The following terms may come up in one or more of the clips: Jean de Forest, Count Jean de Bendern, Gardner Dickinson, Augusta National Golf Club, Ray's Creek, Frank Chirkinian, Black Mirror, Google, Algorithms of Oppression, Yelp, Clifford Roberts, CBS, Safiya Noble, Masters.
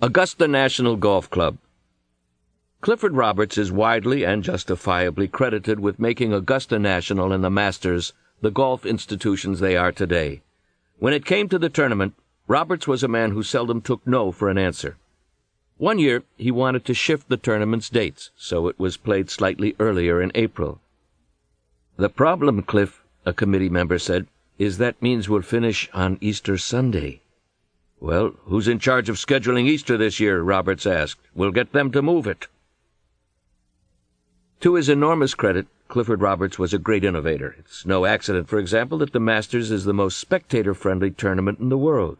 Augusta National Golf Club. Clifford Roberts is widely and justifiably credited with making Augusta National and the Masters the golf institutions they are today. When it came to the tournament, Roberts was a man who seldom took no for an answer. One year, he wanted to shift the tournament's dates, so it was played slightly earlier in April. "The problem, Cliff," a committee member said, "is that means we'll finish on Easter Sunday." "Well, who's in charge of scheduling Easter this year?" Roberts asked. "We'll get them to move it." To his enormous credit, Clifford Roberts was a great innovator. It's no accident, for example, that the Masters is the most spectator-friendly tournament in the world.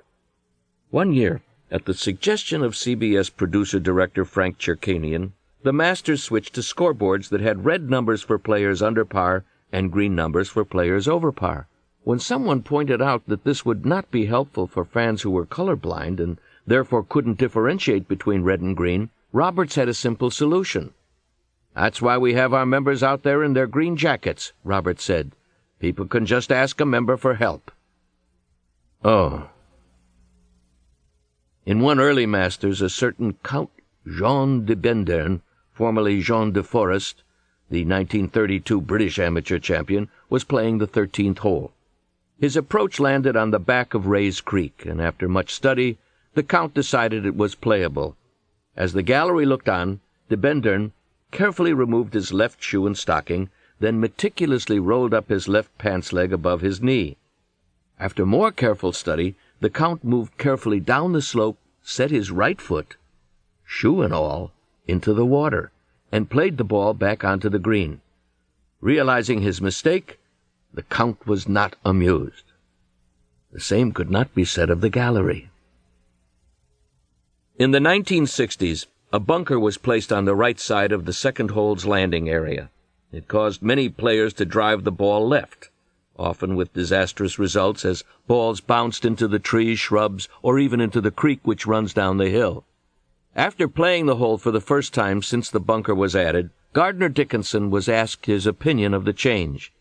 One year, at the suggestion of CBS producer-director Frank Chirkinian, the Masters switched to scoreboards that had red numbers for players under par and green numbers for players over par. When someone pointed out that this would not be helpful for fans who were colorblind and therefore couldn't differentiate between red and green, Roberts had a simple solution. "That's why we have our members out there in their green jackets," Roberts said. "People can just ask a member for help." Oh. In one early Masters, a certain Count Jean de Bendern, formerly Jean de Forest, the 1932 British amateur champion, was playing the 13th hole. His approach landed on the back of Ray's Creek, and after much study, the Count decided it was playable. As the gallery looked on, de Bendern carefully removed his left shoe and stocking, then meticulously rolled up his left pants leg above his knee. After more careful study, the Count moved carefully down the slope, set his right foot, shoe and all, into the water, and played the ball back onto the green. Realizing his mistake, the Count was not amused. The same could not be said of the gallery. In the 1960s, a bunker was placed on the right side of the second hole's landing area. It caused many players to drive the ball left, often with disastrous results as balls bounced into the trees, shrubs, or even into the creek which runs down the hill. After playing the hole for the first time since the bunker was added, Gardner Dickinson was asked his opinion of the change.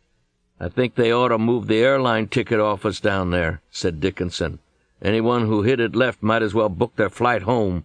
"I think they ought to move the airline ticket office down there," said Dickinson. "Anyone who hit it left might as well book their flight home."